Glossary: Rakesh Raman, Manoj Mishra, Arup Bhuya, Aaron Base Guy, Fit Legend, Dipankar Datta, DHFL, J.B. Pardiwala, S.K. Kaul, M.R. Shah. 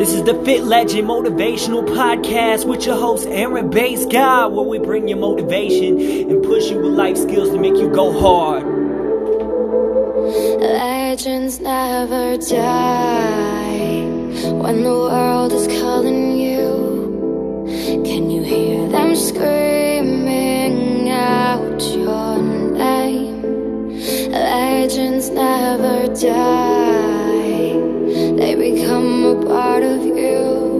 This is the Fit Legend Motivational Podcast with your host Aaron Base Guy, where we bring you motivation and push you with life skills to make you go hard. Legends never die. When the world is calling you, can you hear them screaming out your name? Legends never die. They become a part of you.